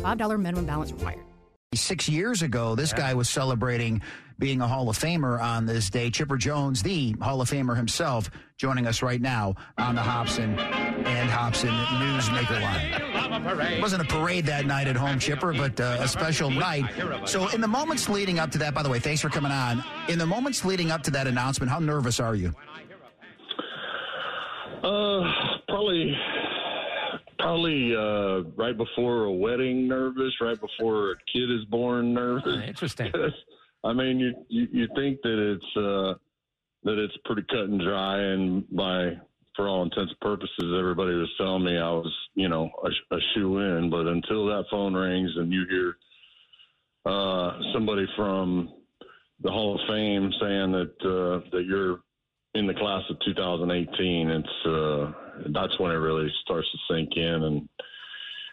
$5 minimum balance required. 6 years ago, this guy was celebrating being a Hall of Famer on this day. Chipper Jones, the Hall of Famer himself, joining us right now on the Hobson and Hobson Newsmaker Line. It wasn't a parade that night at home, Chipper, but a special night. So in the moments leading up to that, by the way, thanks for coming on. In the moments leading up to that announcement, how nervous are you? Probably right before a wedding, nervous. Right before a kid is born, nervous. Interesting. I mean, you think that it's pretty cut and dry, and for all intents and purposes, everybody was telling me I was, a shoe-in. But until that phone rings and you hear somebody from the Hall of Fame saying that you're in the class of 2018, that's when it really starts to sink in,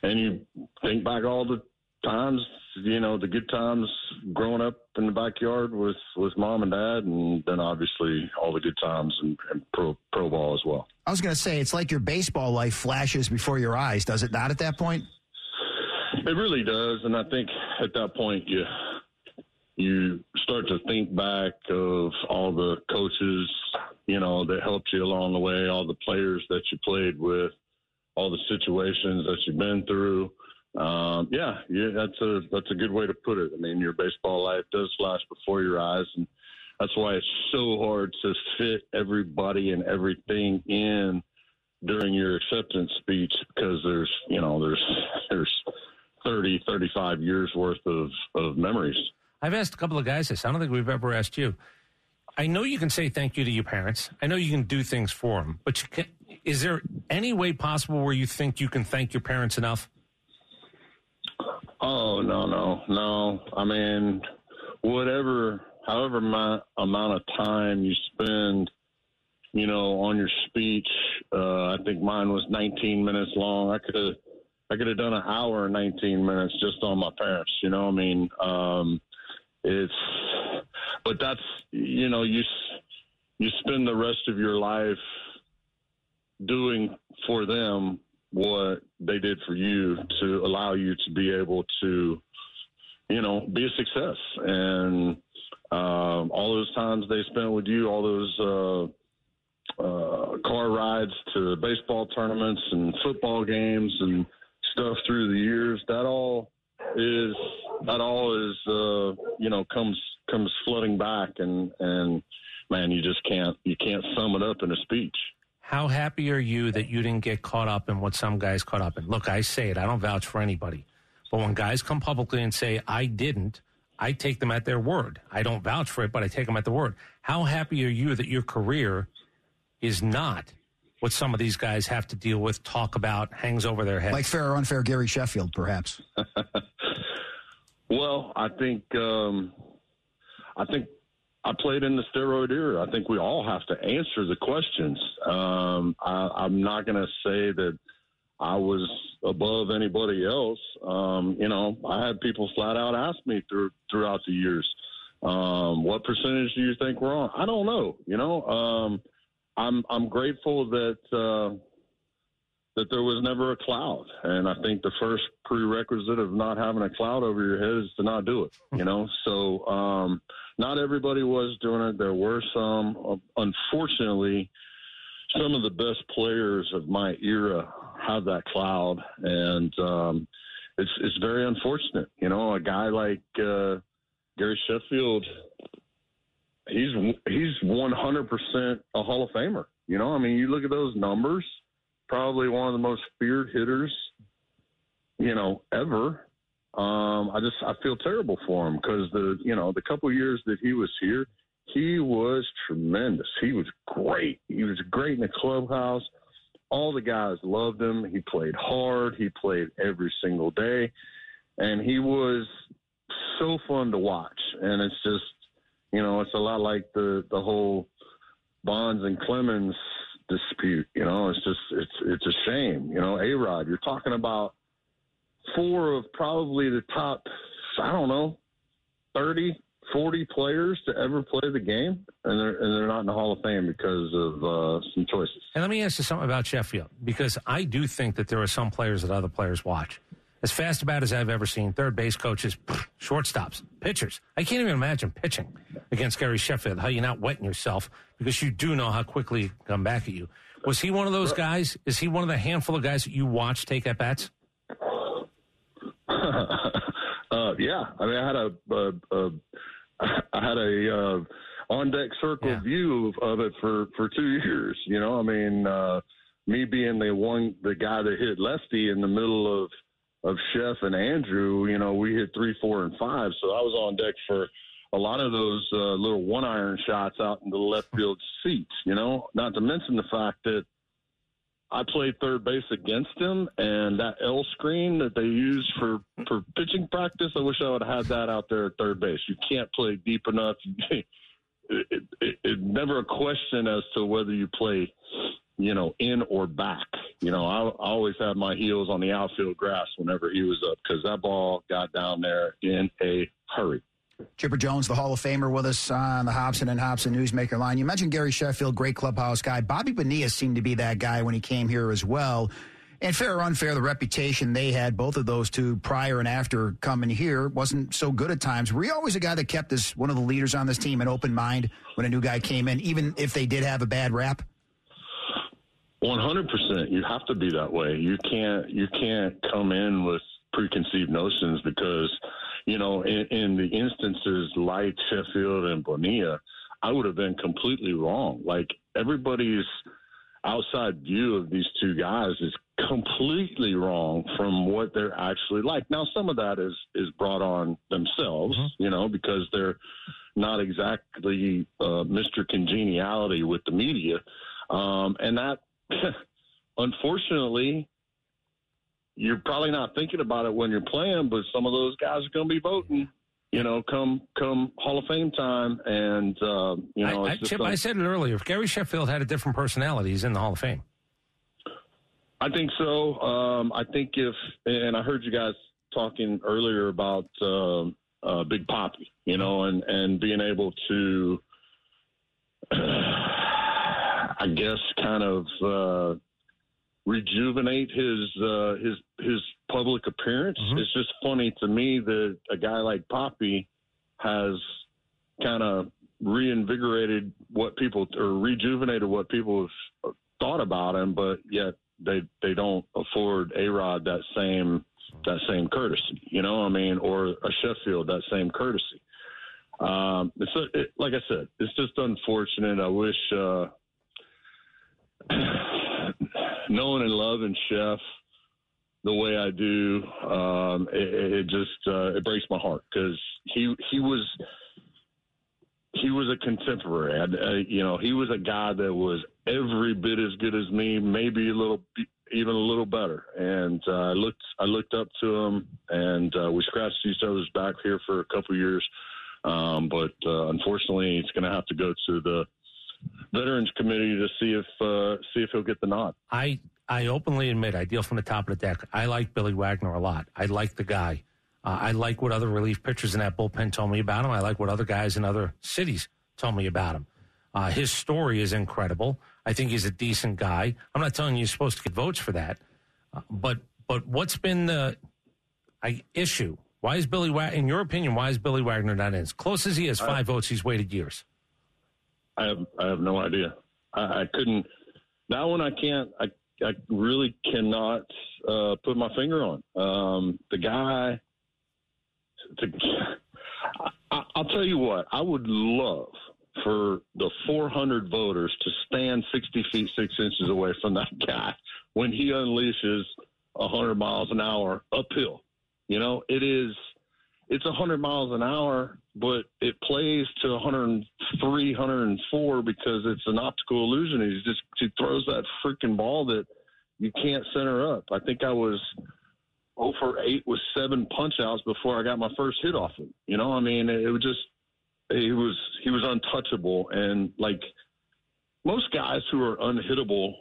and you think back all the times, the good times growing up in the backyard with mom and dad, and then obviously all the good times and pro ball as well. I was going to say, it's like your baseball life flashes before your eyes, does it not at that point? It really does, and I think at that point you start to think back of all the coaches, that helped you along the way, all the players that you played with, all the situations that you've been through. That's a good way to put it. I mean, your baseball life does flash before your eyes, and that's why it's so hard to fit everybody and everything in during your acceptance speech, because there's 30, 35 years worth of memories. I've asked a couple of guys this. I don't think we've ever asked you. I know you can say thank you to your parents. I know you can do things for them. But is there any way possible where you think you can thank your parents enough? Oh, no. I mean, however amount of time you spend, on your speech, I think mine was 19 minutes long. I could have done an hour and 19 minutes just on my parents. You know what I mean? But that's, you spend the rest of your life doing for them what they did for you to allow you to be able to, be a success. And all those times they spent with you, all those car rides to baseball tournaments and football games and stuff through the years, that all comes flooding back, and man, you can't sum it up in a speech. How happy are you that you didn't get caught up in what some guys caught up in? Look, I say it, I don't vouch for anybody, but when guys come publicly and say I didn't, I take them at their word. I don't vouch for it, but I take them at the word. How happy are you that your career is not what some of these guys have to deal with, talk about, hangs over their head? Like fair or unfair Gary Sheffield, perhaps. Well, I think I played in the steroid era. I think we all have to answer the questions. I'm not going to say that I was above anybody else. I had people flat out ask me throughout the years, what percentage do you think we're on? I don't know. I'm grateful that there was never a cloud. And I think the first prerequisite of not having a cloud over your head is to not do it, So not everybody was doing it. There were some. Unfortunately, some of the best players of my era have that cloud, and it's very unfortunate. A guy like Gary Sheffield, he's 100% a Hall of Famer. You look at those numbers, probably one of the most feared hitters, ever. I feel terrible for him because the couple years that he was here, he was tremendous. He was great. He was great in the clubhouse. All the guys loved him. He played hard. He played every single day. and he was so fun to watch. And it's just, you know, it's a lot like the whole Bonds and Clemens dispute. You know, it's just, it's a shame. You know, A-Rod, you're talking about four of probably the top, I don't know, 30, 40 players to ever play the game, and they're not in the Hall of Fame because of some choices. And let me ask you something about Sheffield, because I do think that there are some players that other players watch. As fast about as I've ever seen, third base coaches, shortstops, pitchers. I can't even imagine pitching against Gary Sheffield, how you're not wetting yourself, because you do know how quickly it can come back at you. Was he one of those guys? Is he one of the handful of guys that you watch take at-bats? Yeah. I mean, I had a on-deck circle view of it for 2 years. You know, I mean, me being the guy that hit lefty in the middle of Chef and Andruw, you know, we hit 3, 4, and 5. So I was on deck for a lot of those little one-iron shots out in the left field seats, you know, not to mention the fact that I played third base against him, and that L screen that they use for pitching practice, I wish I would have had that out there at third base. You can't play deep enough. It never a question as to whether you play, you know, in or back. You know, I always had my heels on the outfield grass whenever he was up, because that ball got down there in a hurry. Chipper Jones, the Hall of Famer, with us on the Hobson and Hobson Newsmaker line. You mentioned Gary Sheffield, great clubhouse guy. Bobby Bonilla seemed to be that guy when he came here as well. And fair or unfair, the reputation they had, both of those two, prior and after coming here, wasn't so good at times. Were you always a guy that kept one of the leaders on this team an open mind when a new guy came in, even if they did have a bad rap? 100%. You have to be that way. You can't come in with preconceived notions, because, you know, in the instances like Sheffield and Bonilla, I would have been completely wrong. Like, everybody's outside view of these two guys is completely wrong from what they're actually like. Now, some of that is brought on themselves, you know, because they're not exactly Mr. Congeniality with the media. And that, unfortunately, you're probably not thinking about it when you're playing, but some of those guys are going to be voting, you know, come Hall of Fame time. And, you know, I said it earlier. If Gary Sheffield had a different personality, he's in the Hall of Fame. I think so. I think and I heard you guys talking earlier about Big Poppy, you know, and being able to, I guess, kind of rejuvenate his public appearance. It's just funny to me that a guy like Poppy has kind of reinvigorated rejuvenated what people have thought about him, but yet they don't afford A-Rod that same courtesy, you know what I mean, or a Sheffield that same courtesy. Like I said, it's just unfortunate. I wish. Knowing and loving Chef the way I do, it just breaks my heart, because he was a contemporary. You know, he was a guy that was every bit as good as me, maybe even a little better. And I looked up to him, and we scratched each other's back here for a couple years. But unfortunately, it's going to have to go to the Veterans Committee to see if he'll get the nod. I openly admit, I deal from the top of the deck. I like Billy Wagner a lot. I like the guy. I like what other relief pitchers in that bullpen told me about him. I like what other guys in other cities told me about him. His story is incredible. I think he's a decent guy. I'm not telling you you're supposed to get votes for that. But what's been the issue? Why is Billy Wagner, in your opinion, not in? As close as he is, 5 votes, he's waited years. I have no idea. I couldn't. That one I can't. I really cannot put my finger on. The guy. I'll tell you what. I would love for the 400 voters to stand 60 feet 6 inches away from that guy when he unleashes 100 miles an hour uphill. You know, it's 100 miles an hour, but it plays to 103, 104 because it's an optical illusion. He throws that freaking ball that you can't center up. I think I was 0 for 8 with 7 punch outs before I got my first hit off him. You know, I mean, it was just, he was untouchable. And like most guys who are unhittable,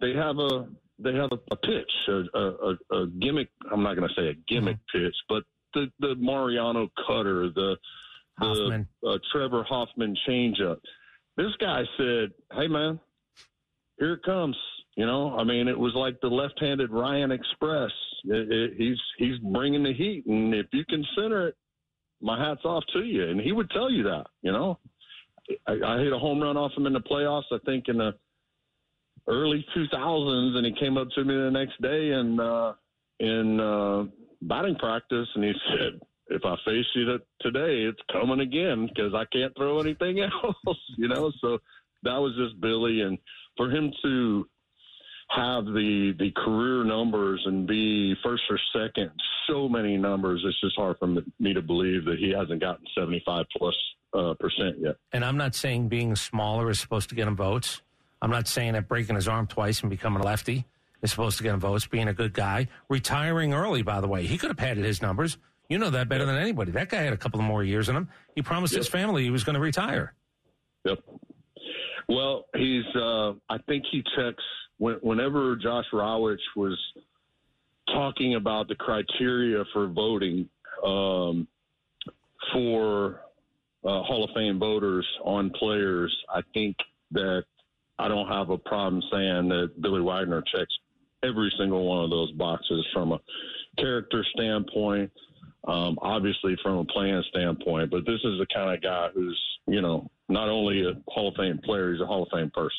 they have a pitch, a gimmick. I'm not going to say a gimmick pitch, but the Mariano cutter, the Trevor Hoffman changeup. This guy said, "Hey man, here it comes." You know, I mean, it was like the left-handed Ryan Express. He's bringing the heat, and if you can center it, my hat's off to you. And he would tell you that. You know, I hit a home run off him in the playoffs, I think in the early 2000s, and he came up to me the next day and in batting practice, and he said, "If I face you today, it's coming again because I can't throw anything else." You know, so that was just Billy, and for him to have the career numbers and be first or second, so many numbers, it's just hard for me to believe that he hasn't gotten 75%+ yet. And I'm not saying being smaller is supposed to get him votes. I'm not saying that breaking his arm twice and becoming a lefty is supposed to get him votes, being a good guy. Retiring early, by the way. He could have padded his numbers. You know that better than anybody. That guy had a couple of more years in him. He promised his family he was going to retire. Yep. Well, he's I think he checks whenever Josh Rowich was talking about the criteria for voting for Hall of Fame voters on players. I think that I don't have a problem saying that Billy Wagner checks every single one of those boxes from a character standpoint, obviously from a playing standpoint. But this is the kind of guy who's, you know, not only a Hall of Fame player, he's a Hall of Fame person.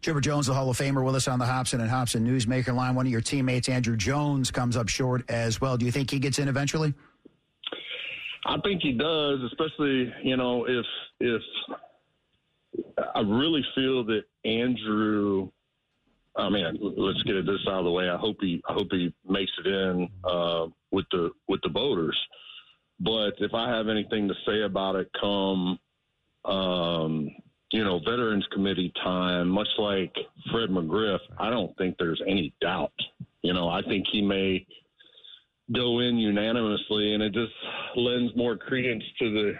Chipper Jones, the Hall of Famer, with us on the Hobson and Hobson Newsmaker line. One of your teammates, Andruw Jones, comes up short as well. Do you think he gets in eventually? I think he does, especially, you know, if I really feel that Andruw, I mean, let's get this out of the way. I hope he makes it in with the voters. But if I have anything to say about it come you know, Veterans Committee time, much like Fred McGriff, I don't think there's any doubt. You know, I think he may go in unanimously, and it just lends more credence to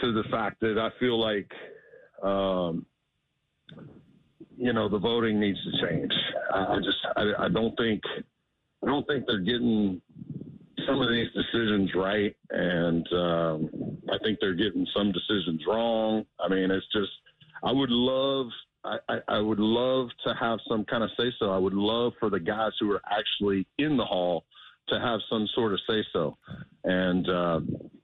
the fact that I feel like, you know, the voting needs to change. I don't think they're getting some of these decisions right, and I think they're getting some decisions wrong. I mean, it's just I would love to have some kind of say-so. I would love for the guys who are actually in the Hall to have some sort of say-so, and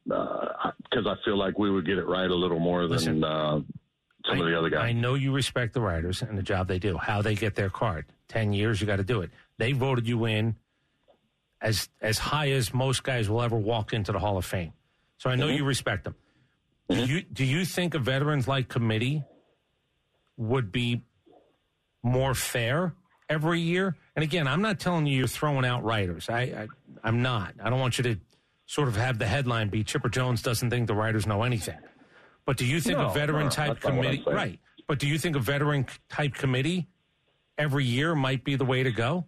because I feel like we would get it right a little more than some of the other guys. I know you respect the writers and the job they do, how they get their card. 10 years, you got to do it. They voted you in as high as most guys will ever walk into the Hall of Fame. So I know you respect them. Do you think a veterans-like committee would be more fair every year? And again, I'm not telling you you're throwing out writers. I'm not. I don't want you to sort of have the headline be Chipper Jones doesn't think the writers know anything. But do you think a veteran-type committee... Right. But do you think a veteran-type committee every year might be the way to go?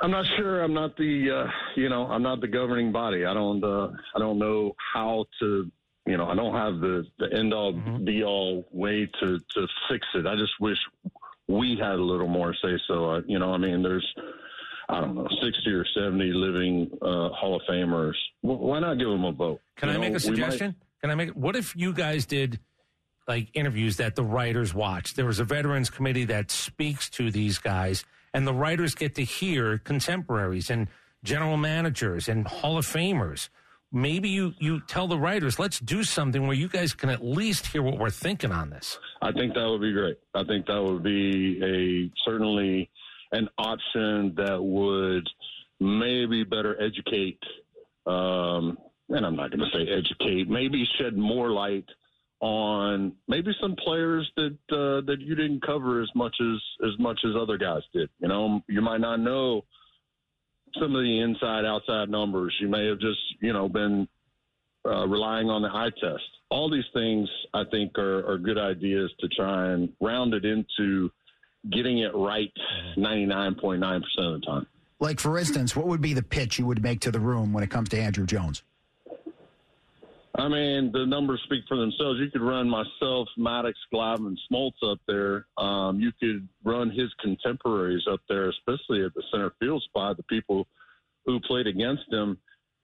I'm not sure. I'm not the, I'm not the governing body. I don't know how to, you know, I don't have the end all be all way to fix it. I just wish we had a little more say so. I mean, there's I don't know, 60 or 70 living Hall of Famers. Why not give them a vote? Can I make a suggestion? What if you guys did like interviews that the writers watch? There was a veterans committee that speaks to these guys, and the writers get to hear contemporaries and general managers and Hall of Famers. Maybe you tell the writers, let's do something where you guys can at least hear what we're thinking on this. I think that would be great. I think that would be certainly an option that would maybe better educate, and I'm not going to say educate, maybe shed more light on maybe some players that you didn't cover as much as other guys did. You know, you might not know some of the inside, outside numbers. You may have just, been relying on the eye test. All these things, I think, are good ideas to try and round it into getting it right 99.9% of the time. Like, for instance, what would be the pitch you would make to the room when it comes to Andruw Jones? I mean, the numbers speak for themselves. You could run myself, Maddox, Glavine, and Smoltz up there. You could run his contemporaries up there, especially at the center field spot, the people who played against him.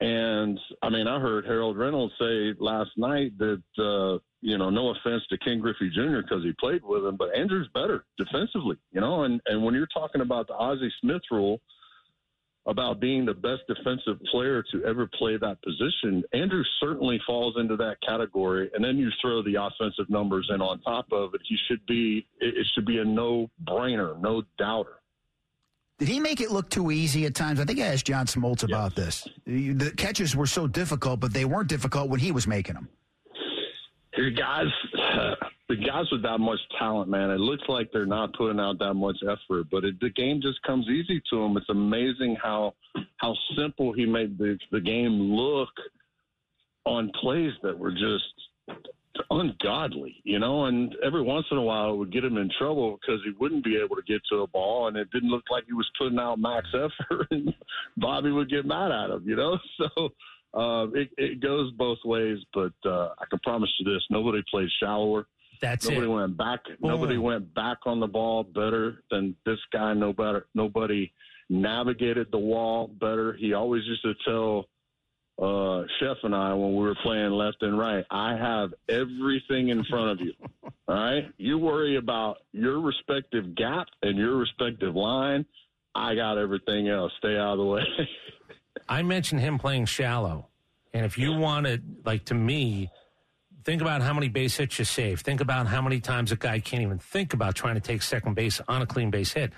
And, I mean, I heard Harold Reynolds say last night that, no offense to Ken Griffey Jr. because he played with him, but Andrew's better defensively, And when you're talking about the Ozzie Smith rule, about being the best defensive player to ever play that position, Andrew certainly falls into that category. And then you throw the offensive numbers in on top of it. It should be a no-brainer, no-doubter. Did he make it look too easy at times? I think I asked John Smoltz about this. The catches were so difficult, but they weren't difficult when he was making them. The guys with that much talent, man, it looks like they're not putting out that much effort, but the game just comes easy to him. It's amazing how simple he made the game look on plays that were just ungodly, and every once in a while it would get him in trouble because he wouldn't be able to get to a ball, and it didn't look like he was putting out max effort, and Bobby would get mad at him, so... It goes both ways, but I can promise you this: nobody played shallower. That's it. Nobody went back. Boom. Nobody went back on the ball better than this guy. No better. Nobody navigated the wall better. He always used to tell Chef and I when we were playing left and right, "I have everything in front of you. All right, you worry about your respective gap and your respective line. I got everything else. Stay out of the way." I mentioned him playing shallow, and if you wanted, to me, think about how many base hits you save. Think about how many times a guy can't even think about trying to take second base on a clean base hit.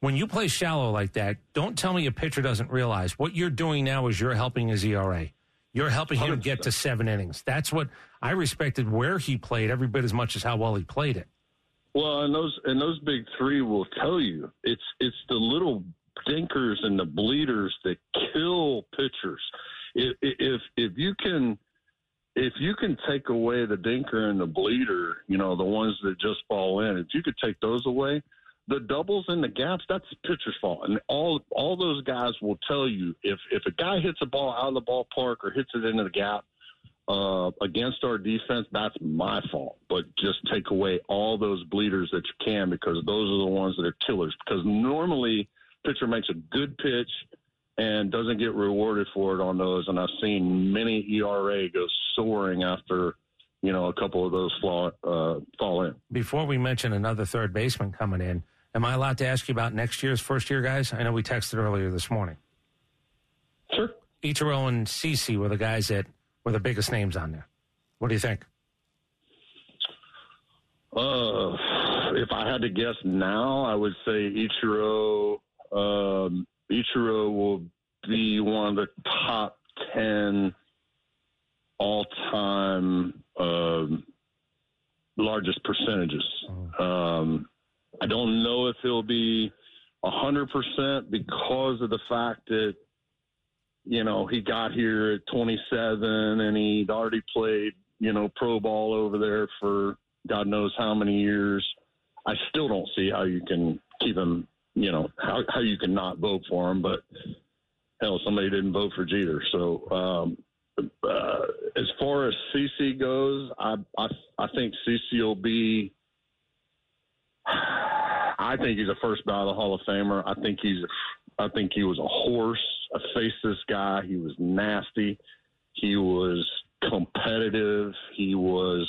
When you play shallow like that, don't tell me a pitcher doesn't realize what you're doing now is you're helping his ERA. You're helping him get to 7 innings. That's what I respected where he played every bit as much as how well he played it. Well, and those big three will tell you it's the little stinkers and the bleeders that kill pitchers. If you can take away the dinker and the bleeder, the ones that just fall in, if you could take those away, the doubles and the gaps, that's the pitcher's fault. And all those guys will tell you if a guy hits a ball out of the ballpark or hits it into the gap against our defense, that's my fault. But just take away all those bleeders that you can, because those are the ones that are killers. Because normally pitcher makes a good pitch and doesn't get rewarded for it on those, and I've seen many ERA go soaring after a couple of those fall in. Before we mention another third baseman coming in, am I allowed to ask you about next year's first year guys? I know we texted earlier this morning. Sure. Ichiro and CC were the guys that were the biggest names on there. What do you think? If I had to guess now, I would say Ichiro. Ichiro will be one of the top 10 all-time largest percentages. I don't know if he'll be 100% because of the fact that, he got here at 27 and he'd already played, pro ball over there for God knows how many years. I still don't see how you can keep him, how you can not vote for him, but hell, somebody didn't vote for Jeter. So as far as CC goes, I think CC will be I think he's a first ballot Hall of Famer. I think he was a horse. I faced this guy. He was nasty. He was competitive. He was,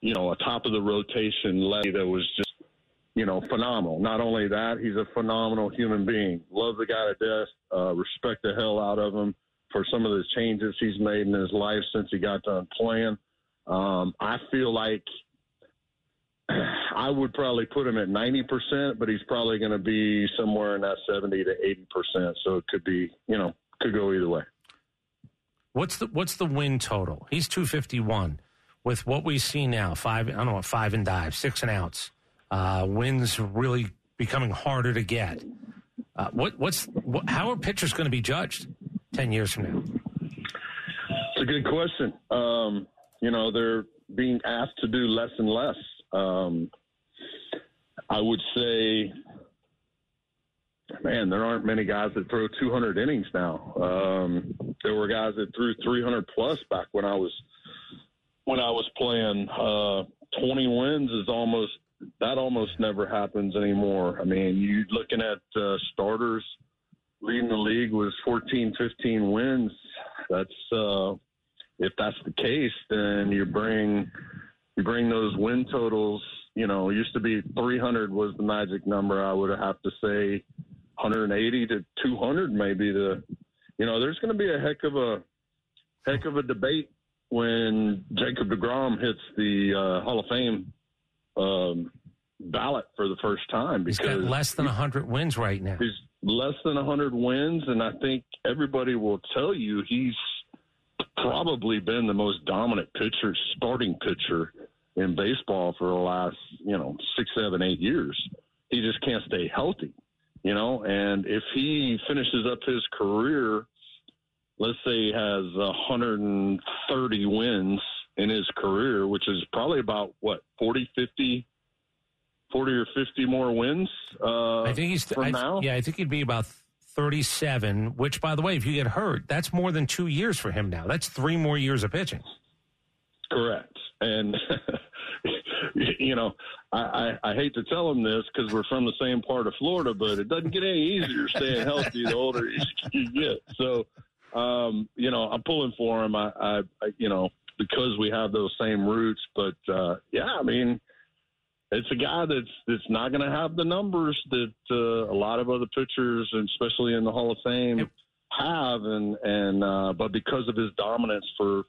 you know, a top of the rotation lefty that was just, you know, phenomenal. Not only that, he's a phenomenal human being. Love the guy to death. Respect the hell out of him for some of the changes he's made in his life since he got done playing. I feel like I would probably put him at 90%, but he's probably going to be somewhere in that 70 to 80%. So it could be, you know, could go either way. What's the win total? He's 251 with what we see now. Five and dive, 6 and outs. Wins really becoming harder to get. How are pitchers going to be judged 10 years from now? It's a good question. You know, they're being asked to do less and less. I would say, man, there aren't many guys that throw 200 innings now. There were guys that threw 300 plus back when I was playing. 20 wins is almost never happens anymore. I mean, you're looking at starters leading the league with 14, 15 wins. That's if that's the case, then you bring those win totals. You know, it used to be 300 was the magic number. I would have to say 180 to 200 maybe. There's going to be a heck of a debate when Jacob deGrom hits the Hall of Fame ballot for the first time, because he's got less than 100 wins right now. He's less than 100 wins, and I think everybody will tell you he's probably been the most dominant starting pitcher in baseball for the last, 6, 7, 8 years. He just can't stay healthy, you know, and if he finishes up his career, let's say he has 130 wins in his career, which is probably about, 40 or 50 more wins now? Yeah, I think he'd be about 37, which, by the way, if you get hurt, that's more than 2 years for him now. That's 3 more years of pitching. Correct. And, I hate to tell him this because we're from the same part of Florida, but it doesn't get any easier staying healthy the older you get. So, I'm pulling for him. I because we have those same roots. But, it's a guy that's not going to have the numbers that a lot of other pitchers, and especially in the Hall of Fame, have. But because of his dominance for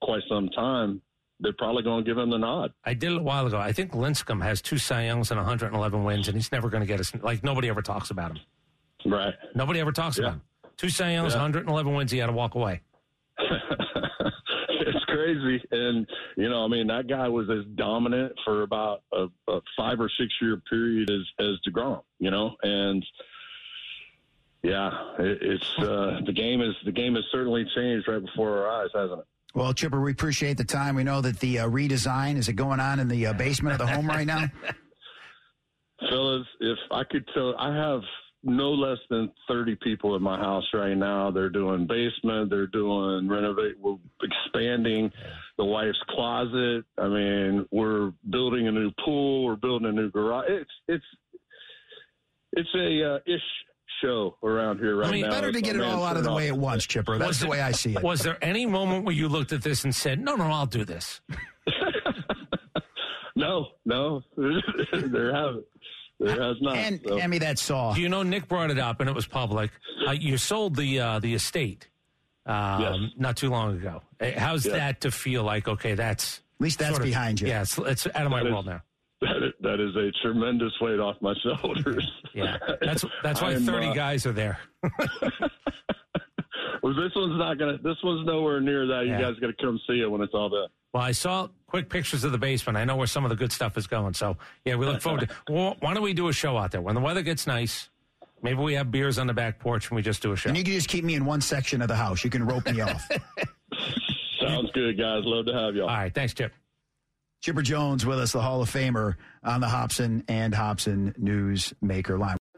quite some time, they're probably going to give him the nod. I did it a while ago. I think Lincecum has 2 Cy Youngs and 111 wins, and he's never going to get us. Like, nobody ever talks about him. Right. Nobody ever talks about him. 2 Cy Youngs, 111 wins, he had to walk away. It's crazy. And, that guy was as dominant for about a 5 or 6 year period as DeGrom, and it's the game has certainly changed right before our eyes, hasn't it? Well, Chipper, we appreciate the time. We know that the redesign, is it going on in the basement of the home right now? Fellas, if I could tell, I have no less than 30 people in my house right now. They're doing basement. They're doing renovate. We're expanding the wife's closet. I mean, we're building a new pool. We're building a new garage. It's a ish show around here right now. Better to get it all out of the way at once, Chipper. That's the way I see it. Was there any moment where you looked at this and said, "No, I'll do this"? No, there haven't. There has not. And so. Hand me that saw. Nick brought it up, and it was public. You sold the estate yes, not too long ago. How's that to feel like? Okay, that's at least that's behind you. Yeah, it's out of my world now. That is a tremendous weight off my shoulders. Yeah, that's why 30 guys are there. Well, this one's not gonna. This one's nowhere near that. You guys got to come see it when it's all done. Well, I saw quick pictures of the basement. I know where some of the good stuff is going. So, we look forward to it. Well, why don't we do a show out there? When the weather gets nice, maybe we have beers on the back porch and we just do a show. And you can just keep me in one section of the house. You can rope me off. Sounds good, guys. Love to have y'all. All right. Thanks, Chip. Chipper Jones with us, the Hall of Famer on the Hobson and Hobson Newsmaker line.